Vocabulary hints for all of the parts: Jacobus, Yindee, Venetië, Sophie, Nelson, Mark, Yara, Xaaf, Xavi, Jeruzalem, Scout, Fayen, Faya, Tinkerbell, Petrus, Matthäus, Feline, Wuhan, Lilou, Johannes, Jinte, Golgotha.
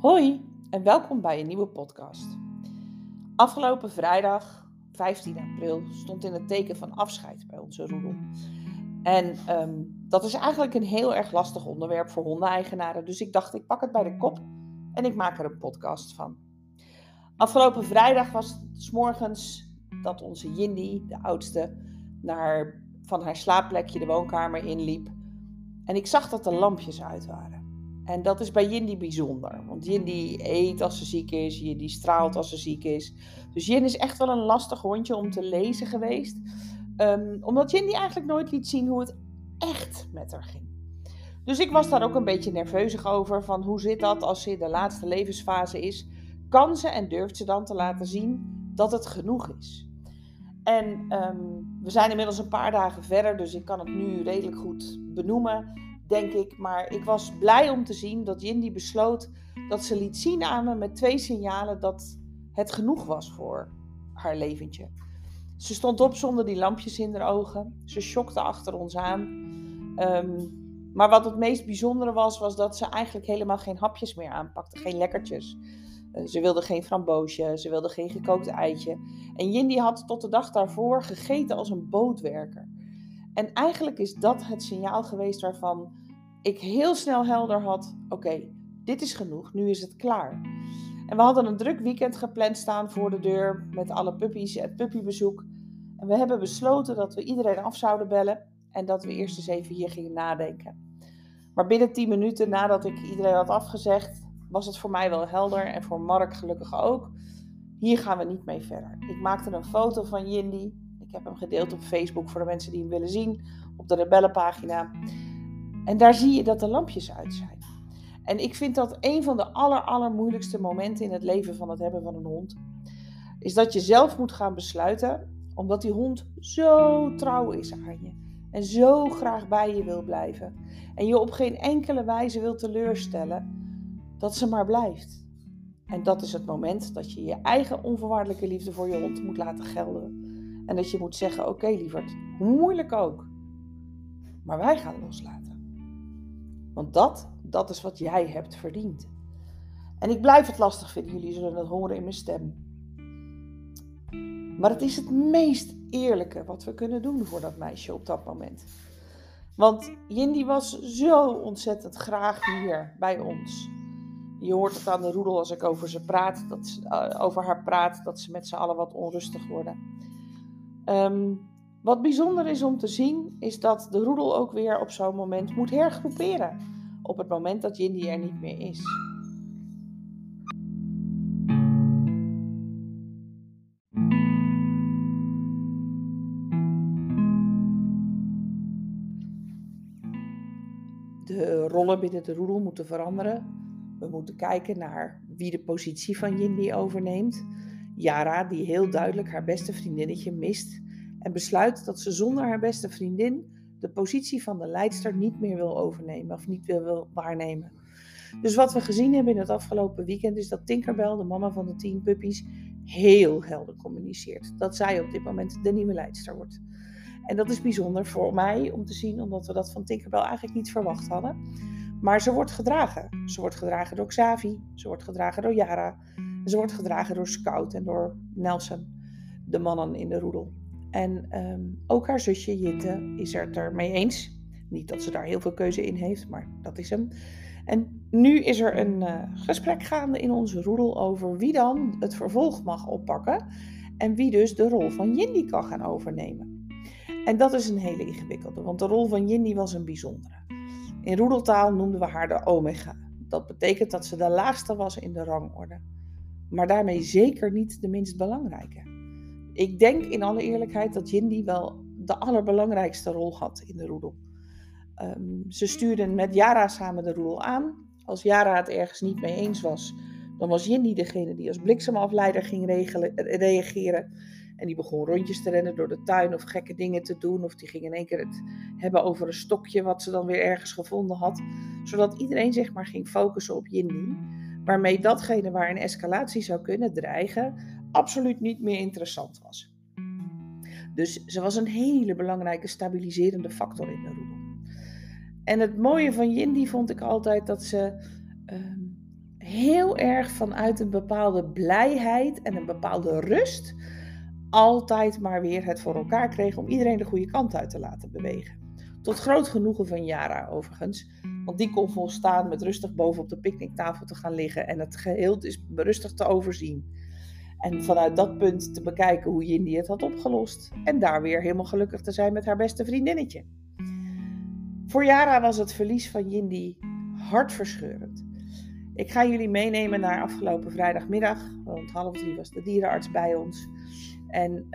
Hoi en welkom bij een nieuwe podcast. Afgelopen vrijdag, 15 april, stond in het teken van afscheid bij onze roedel. En dat is eigenlijk een heel erg lastig onderwerp voor hondeneigenaren. Dus ik dacht, ik pak het bij de kop en ik maak er een podcast van. Afgelopen vrijdag was het 's morgens dat onze Yindee, de oudste, van haar slaapplekje de woonkamer inliep. En ik zag dat de lampjes uit waren. En dat is bij Yindee bijzonder. Want Yindee eet als ze ziek is. Yindee straalt als ze ziek is. Dus Yindee is echt wel een lastig hondje om te lezen geweest. Omdat Yindee eigenlijk nooit liet zien hoe het echt met haar ging. Dus ik was daar ook een beetje nerveuzig over. Van hoe zit dat als ze in de laatste levensfase is? Kan ze en durft ze dan te laten zien dat het genoeg is? En we zijn inmiddels een paar dagen verder. Dus ik kan het nu redelijk goed benoemen, denk ik. Maar ik was blij om te zien dat Yindee besloot dat ze liet zien aan me met 2 signalen dat het genoeg was voor haar leventje. Ze stond op zonder die lampjes in haar ogen. Ze schokte achter ons aan. Maar wat het meest bijzondere was dat ze eigenlijk helemaal geen hapjes meer aanpakte. Geen lekkertjes. Ze wilde geen framboosje. Ze wilde geen gekookt eitje. En Yindee had tot de dag daarvoor gegeten als een bootwerker. En eigenlijk is dat het signaal geweest waarvan ik heel snel helder had: oké, dit is genoeg, nu is het klaar. En we hadden een druk weekend gepland staan voor de deur met alle puppies en puppybezoek. En we hebben besloten dat we iedereen af zouden bellen en dat we eerst eens even hier gingen nadenken. Maar binnen 10 minuten nadat ik iedereen had afgezegd, was het voor mij wel helder en voor Mark gelukkig ook. Hier gaan we niet mee verder. Ik maakte een foto van Yindee. Ik heb hem gedeeld op Facebook voor de mensen die hem willen zien, op de rebellenpagina. En daar zie je dat de lampjes uit zijn. En ik vind dat een van de allermoeilijkste momenten in het leven van het hebben van een hond. Is dat je zelf moet gaan besluiten, omdat die hond zo trouw is aan je. En zo graag bij je wil blijven. En je op geen enkele wijze wil teleurstellen, dat ze maar blijft. En dat is het moment dat je je eigen onvoorwaardelijke liefde voor je hond moet laten gelden. En dat je moet zeggen, oké, lieverd, hoe moeilijk ook. Maar wij gaan loslaten. Want dat is wat jij hebt verdiend. En ik blijf het lastig vinden, jullie zullen dat horen in mijn stem. Maar het is het meest eerlijke wat we kunnen doen voor dat meisje op dat moment. Want Yindee was zo ontzettend graag hier bij ons. Je hoort het aan de roedel als ik over ze praat, dat ze met z'n allen wat onrustig worden. Wat bijzonder is om te zien, is dat de roedel ook weer op zo'n moment moet hergroeperen. Op het moment dat Yindee er niet meer is. De rollen binnen de roedel moeten veranderen. We moeten kijken naar wie de positie van Yindee overneemt. Yara, die heel duidelijk haar beste vriendinnetje mist en besluit dat ze zonder haar beste vriendin de positie van de leidster niet meer wil overnemen of niet wil waarnemen. Dus wat we gezien hebben in het afgelopen weekend is dat Tinkerbell, de mama van de 10 puppies, heel helder communiceert dat zij op dit moment de nieuwe leidster wordt. En dat is bijzonder voor mij om te zien, omdat we dat van Tinkerbell eigenlijk niet verwacht hadden. Maar ze wordt gedragen. Ze wordt gedragen door Xavi, ze wordt gedragen door Yara. Ze wordt gedragen door Scout en door Nelson, de mannen in de roedel. En ook haar zusje Jinte is het ermee eens. Niet dat ze daar heel veel keuze in heeft, maar dat is hem. En nu is er een gesprek gaande in onze roedel over wie dan het vervolg mag oppakken. En wie dus de rol van Yindee kan gaan overnemen. En dat is een hele ingewikkelde, want de rol van Yindee was een bijzondere. In roedeltaal noemden we haar de omega. Dat betekent dat ze de laagste was in de rangorde. Maar daarmee zeker niet de minst belangrijke. Ik denk in alle eerlijkheid dat Yindee wel de allerbelangrijkste rol had in de roedel. Ze stuurden met Yara samen de roedel aan. Als Yara het ergens niet mee eens was, dan was Yindee degene die als bliksemafleider ging reageren. En die begon rondjes te rennen door de tuin of gekke dingen te doen. Of die ging in één keer het hebben over een stokje wat ze dan weer ergens gevonden had. Zodat iedereen zeg maar ging focussen op Yindee. Waarmee datgene waar een escalatie zou kunnen dreigen, absoluut niet meer interessant was. Dus ze was een hele belangrijke stabiliserende factor in de roedel. En het mooie van Yindee vond ik altijd dat ze heel erg vanuit een bepaalde blijheid en een bepaalde rust altijd maar weer het voor elkaar kregen om iedereen de goede kant uit te laten bewegen. Tot groot genoegen van Yara overigens, want die kon volstaan met rustig boven op de picknicktafel te gaan liggen en het geheel is rustig te overzien. En vanuit dat punt te bekijken hoe Yindee het had opgelost en daar weer helemaal gelukkig te zijn met haar beste vriendinnetje. Voor Yara was het verlies van Yindee hartverscheurend. Ik ga jullie meenemen naar afgelopen vrijdagmiddag. Rond 14:30 was de dierenarts bij ons. En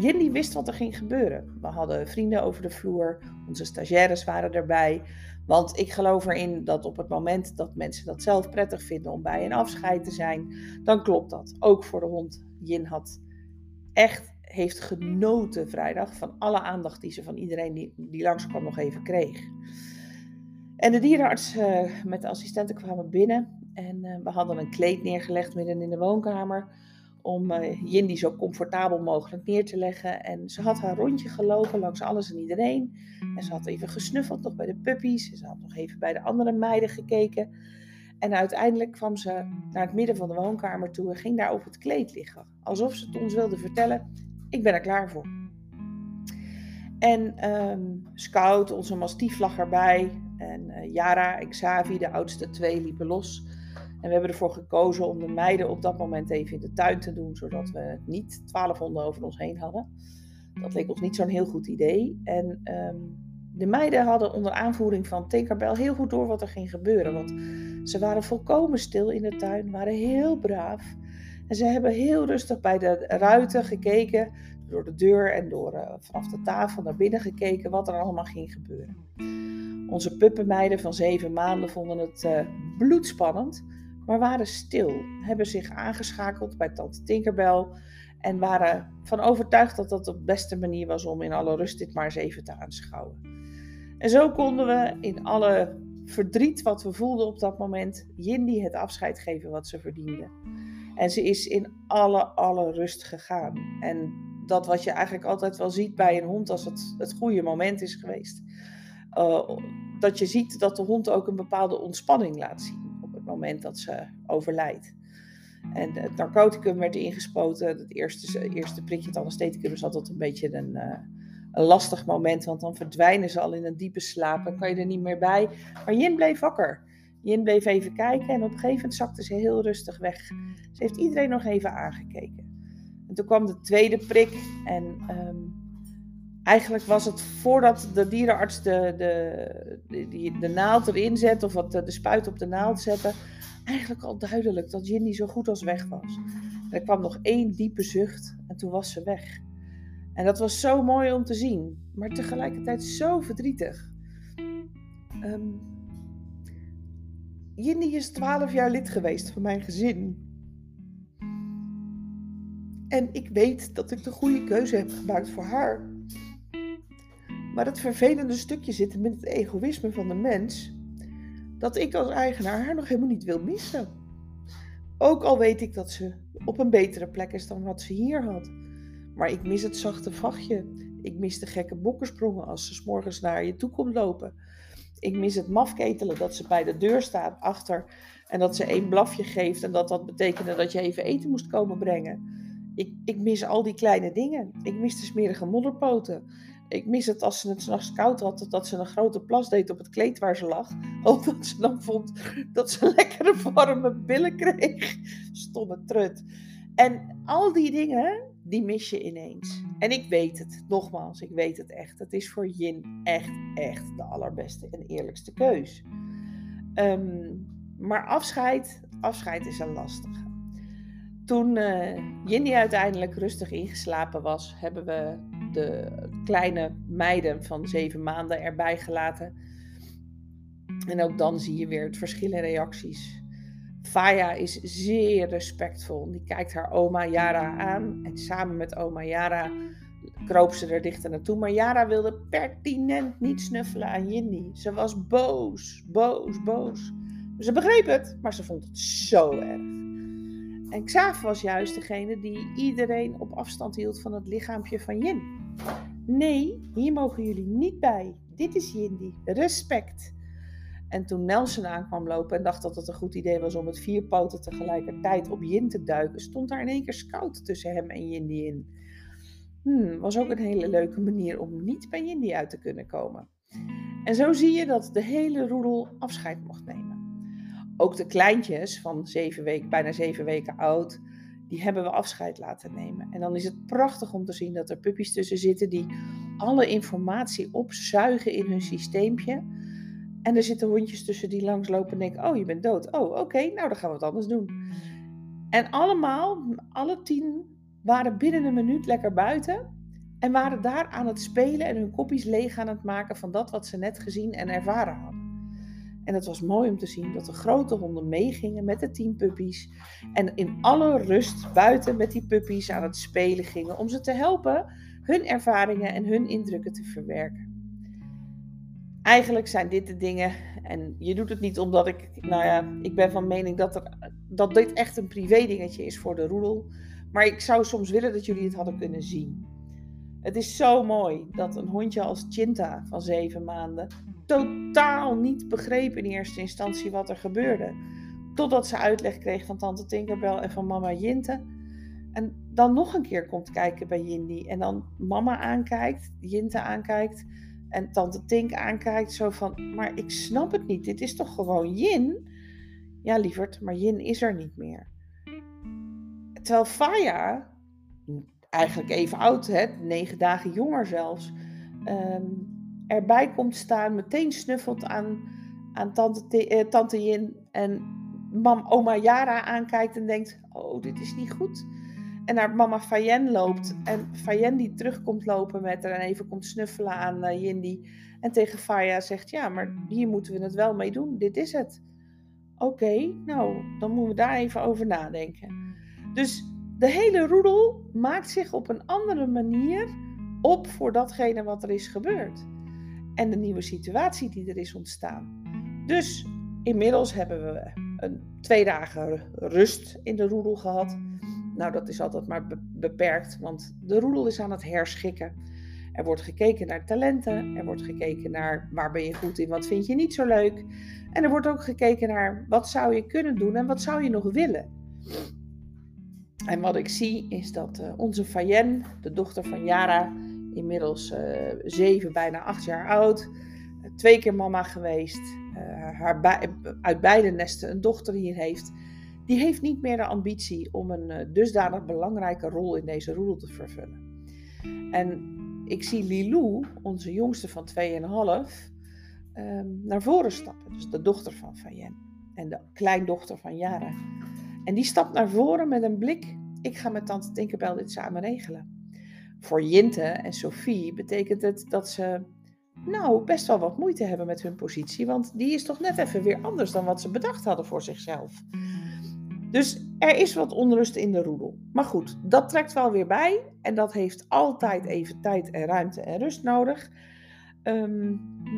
Yindee wist wat er ging gebeuren. We hadden vrienden over de vloer. Onze stagiaires waren erbij. Want ik geloof erin dat op het moment dat mensen dat zelf prettig vinden om bij een afscheid te zijn, dan klopt dat. Ook voor de hond. Yindee had echt heeft genoten vrijdag van alle aandacht die ze van iedereen die langskwam nog even kreeg. En de dierenarts met de assistenten kwamen binnen en we hadden een kleed neergelegd midden in de woonkamer om Yindee zo comfortabel mogelijk neer te leggen. En ze had haar rondje gelopen langs alles en iedereen. En ze had even gesnuffeld nog bij de puppies. En ze had nog even bij de andere meiden gekeken. En uiteindelijk kwam ze naar het midden van de woonkamer toe en ging daar op het kleed liggen. Alsof ze het ons wilde vertellen, ik ben er klaar voor. En Scout, onze mastief, lag erbij. En Yara en Xavi, de oudste twee, liepen los. En we hebben ervoor gekozen om de meiden op dat moment even in de tuin te doen, zodat we niet 12 honden over ons heen hadden. Dat leek ons niet zo'n heel goed idee. En de meiden hadden onder aanvoering van Tinkerbell heel goed door wat er ging gebeuren. Want ze waren volkomen stil in de tuin, waren heel braaf. En ze hebben heel rustig bij de ruiten gekeken, door de deur en door vanaf de tafel naar binnen gekeken wat er allemaal ging gebeuren. Onze puppenmeiden van 7 maanden vonden het bloedspannend, maar waren stil. Hebben zich aangeschakeld bij tante Tinkerbell en waren van overtuigd dat dat de beste manier was om in alle rust dit maar eens even te aanschouwen. En zo konden we in alle verdriet wat we voelden op dat moment Yindee het afscheid geven wat ze verdiende. En ze is in alle rust gegaan. En dat wat je eigenlijk altijd wel ziet bij een hond als het goede moment is geweest. Dat je ziet dat de hond ook een bepaalde ontspanning laat zien op het moment dat ze overlijdt. En het narcoticum werd ingespoten. Het eerste prikje, het anestheticum, is altijd een beetje een lastig moment. Want dan verdwijnen ze al in een diepe slaap. Dan kan je er niet meer bij. Maar Yindee bleef wakker. Yindee bleef even kijken en op een gegeven moment zakte ze heel rustig weg. Ze heeft iedereen nog even aangekeken. En toen kwam de tweede prik en eigenlijk was het voordat de dierenarts de naald erin zette of wat de spuit op de naald zette, eigenlijk al duidelijk dat Yindee zo goed als weg was. En er kwam nog 1 diepe zucht en toen was ze weg. En dat was zo mooi om te zien, maar tegelijkertijd zo verdrietig. Yindee is 12 jaar lid geweest van mijn gezin. En ik weet dat ik de goede keuze heb gemaakt voor haar. Maar het vervelende stukje zit hem in het egoïsme van de mens. Dat ik als eigenaar haar nog helemaal niet wil missen. Ook al weet ik dat ze op een betere plek is dan wat ze hier had. Maar ik mis het zachte vachtje. Ik mis de gekke bokkersprongen als ze 's morgens naar je toe komt lopen. Ik mis het mafketelen dat ze bij de deur staat achter en dat ze 1 blafje geeft en dat betekende dat je even eten moest komen brengen. Ik mis al die kleine dingen. Ik mis de smerige modderpoten. Ik mis het als ze het 's nachts koud had, dat ze een grote plas deed op het kleed waar ze lag. Omdat ze dan vond dat ze lekkere warme billen kreeg. Stomme trut. En al die dingen, die mis je ineens. En ik weet het, nogmaals, ik weet het echt. Het is voor Yindee echt de allerbeste en eerlijkste keus. Maar afscheid is een lastige. Toen Yindee uiteindelijk rustig ingeslapen was, hebben we de kleine meiden van 7 maanden erbij gelaten. En ook dan zie je weer het verschil in reacties. Faya is zeer respectvol. Die kijkt haar oma Yara aan. En samen met oma Yara kroop ze er dichter naartoe. Maar Yara wilde pertinent niet snuffelen aan Yindee. Ze was boos. Ze begreep het, maar ze vond het zo erg. En Xaaf was juist degene die iedereen op afstand hield van het lichaampje van Yindee. Nee, hier mogen jullie niet bij. Dit is Yindee. Respect. En toen Nelson aankwam lopen en dacht dat het een goed idee was om met vier poten tegelijkertijd op Jin te duiken, stond daar in één keer Scout tussen hem en Yindee in. Was ook een hele leuke manier om niet bij Yindee uit te kunnen komen. En zo zie je dat de hele roedel afscheid mocht nemen. Ook de kleintjes van bijna zeven weken oud, die hebben we afscheid laten nemen. En dan is het prachtig om te zien dat er puppies tussen zitten die alle informatie opzuigen in hun systeempje. En er zitten hondjes tussen die langslopen en denken, oh, je bent dood. Oh, oké, nou dan gaan we wat anders doen. En allemaal, alle 10, waren binnen een minuut lekker buiten. En waren daar aan het spelen en hun kopjes leeg aan het maken van dat wat ze net gezien en ervaren hadden. En het was mooi om te zien dat de grote honden meegingen met de 10 puppies. En in alle rust buiten met die puppies aan het spelen gingen. Om ze te helpen hun ervaringen en hun indrukken te verwerken. Eigenlijk zijn dit de dingen. En je doet het niet omdat ik ben van mening dat dit echt een privé dingetje is voor de roedel. Maar ik zou soms willen dat jullie het hadden kunnen zien. Het is zo mooi dat een hondje als Jinte van 7 maanden... totaal niet begreep in eerste instantie wat er gebeurde. Totdat ze uitleg kreeg van tante Tinkerbell en van mama Jinte. En dan nog een keer komt kijken bij Yindee. En dan mama aankijkt, Jinte aankijkt en tante Tink aankijkt. Zo van, maar ik snap het niet. Dit is toch gewoon Yin? Ja lieverd, maar Yin is er niet meer. Terwijl Faya, eigenlijk even oud, 9 dagen jonger zelfs... erbij komt staan, meteen snuffelt aan tante Yin en oma Yara aankijkt en denkt, oh, dit is niet goed. En naar mama Fayen loopt en Fayen die terugkomt lopen met haar en even komt snuffelen aan Yindee en tegen Faya zegt, ja, maar hier moeten we het wel mee doen, dit is het. Oké, nou, dan moeten we daar even over nadenken. Dus de hele roedel maakt zich op een andere manier op voor datgene wat er is gebeurd. En de nieuwe situatie die er is ontstaan. Dus inmiddels hebben we 2 dagen rust in de roedel gehad. Nou, dat is altijd maar beperkt, want de roedel is aan het herschikken. Er wordt gekeken naar talenten, er wordt gekeken naar waar ben je goed in, wat vind je niet zo leuk. En er wordt ook gekeken naar wat zou je kunnen doen en wat zou je nog willen. En wat ik zie is dat onze Fayen, de dochter van Yara, inmiddels 7, bijna 8 jaar oud. 2 keer mama geweest. Uit beide nesten een dochter hier heeft. Die heeft niet meer de ambitie om een dusdanig belangrijke rol in deze roedel te vervullen. En ik zie Lilou, onze jongste van 2,5, naar voren stappen. Dus de dochter van Fayen en de kleindochter van Yara. En die stapt naar voren met een blik. Ik ga met tante Tinkerbell dit samen regelen. Voor Jinte en Sophie betekent het dat ze best wel wat moeite hebben met hun positie. Want die is toch net even weer anders dan wat ze bedacht hadden voor zichzelf. Dus er is wat onrust in de roedel. Maar goed, dat trekt wel weer bij. En dat heeft altijd even tijd en ruimte en rust nodig.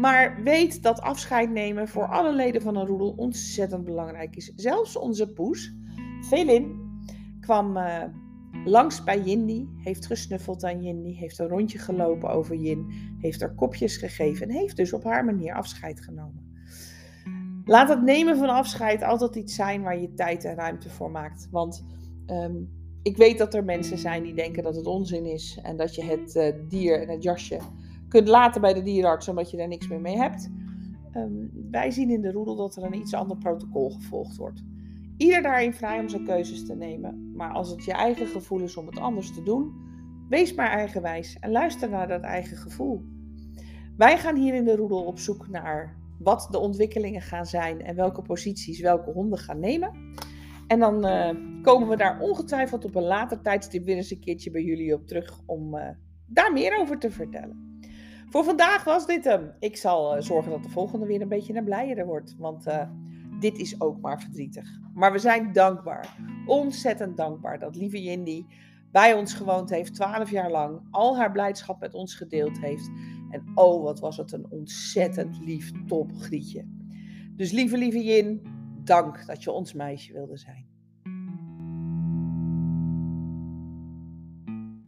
Maar weet dat afscheid nemen voor alle leden van een roedel ontzettend belangrijk is. Zelfs onze poes, Feline, kwam... langs bij Yindee, heeft gesnuffeld aan Yindee, heeft een rondje gelopen over Yin, heeft haar kopjes gegeven en heeft dus op haar manier afscheid genomen. Laat het nemen van afscheid altijd iets zijn waar je tijd en ruimte voor maakt. Want ik weet dat er mensen zijn die denken dat het onzin is en dat je het dier en het jasje kunt laten bij de dierenarts omdat je daar niks meer mee hebt. Wij zien in de roedel dat er een iets ander protocol gevolgd wordt. Ieder daarin vrij om zijn keuzes te nemen. Maar als het je eigen gevoel is om het anders te doen, wees maar eigenwijs en luister naar dat eigen gevoel. Wij gaan hier in de roedel op zoek naar wat de ontwikkelingen gaan zijn en welke posities welke honden gaan nemen. En dan komen we daar ongetwijfeld op een later tijdstip weer eens een keertje bij jullie op terug om daar meer over te vertellen. Voor vandaag was dit hem. Ik zal zorgen dat de volgende weer een beetje naar blijere wordt, want... dit is ook maar verdrietig. Maar we zijn dankbaar. Ontzettend dankbaar dat lieve Yindee bij ons gewoond heeft 12 jaar lang. Al haar blijdschap met ons gedeeld heeft. En oh, wat was het een ontzettend lief top grietje. Dus lieve Yin, dank dat je ons meisje wilde zijn.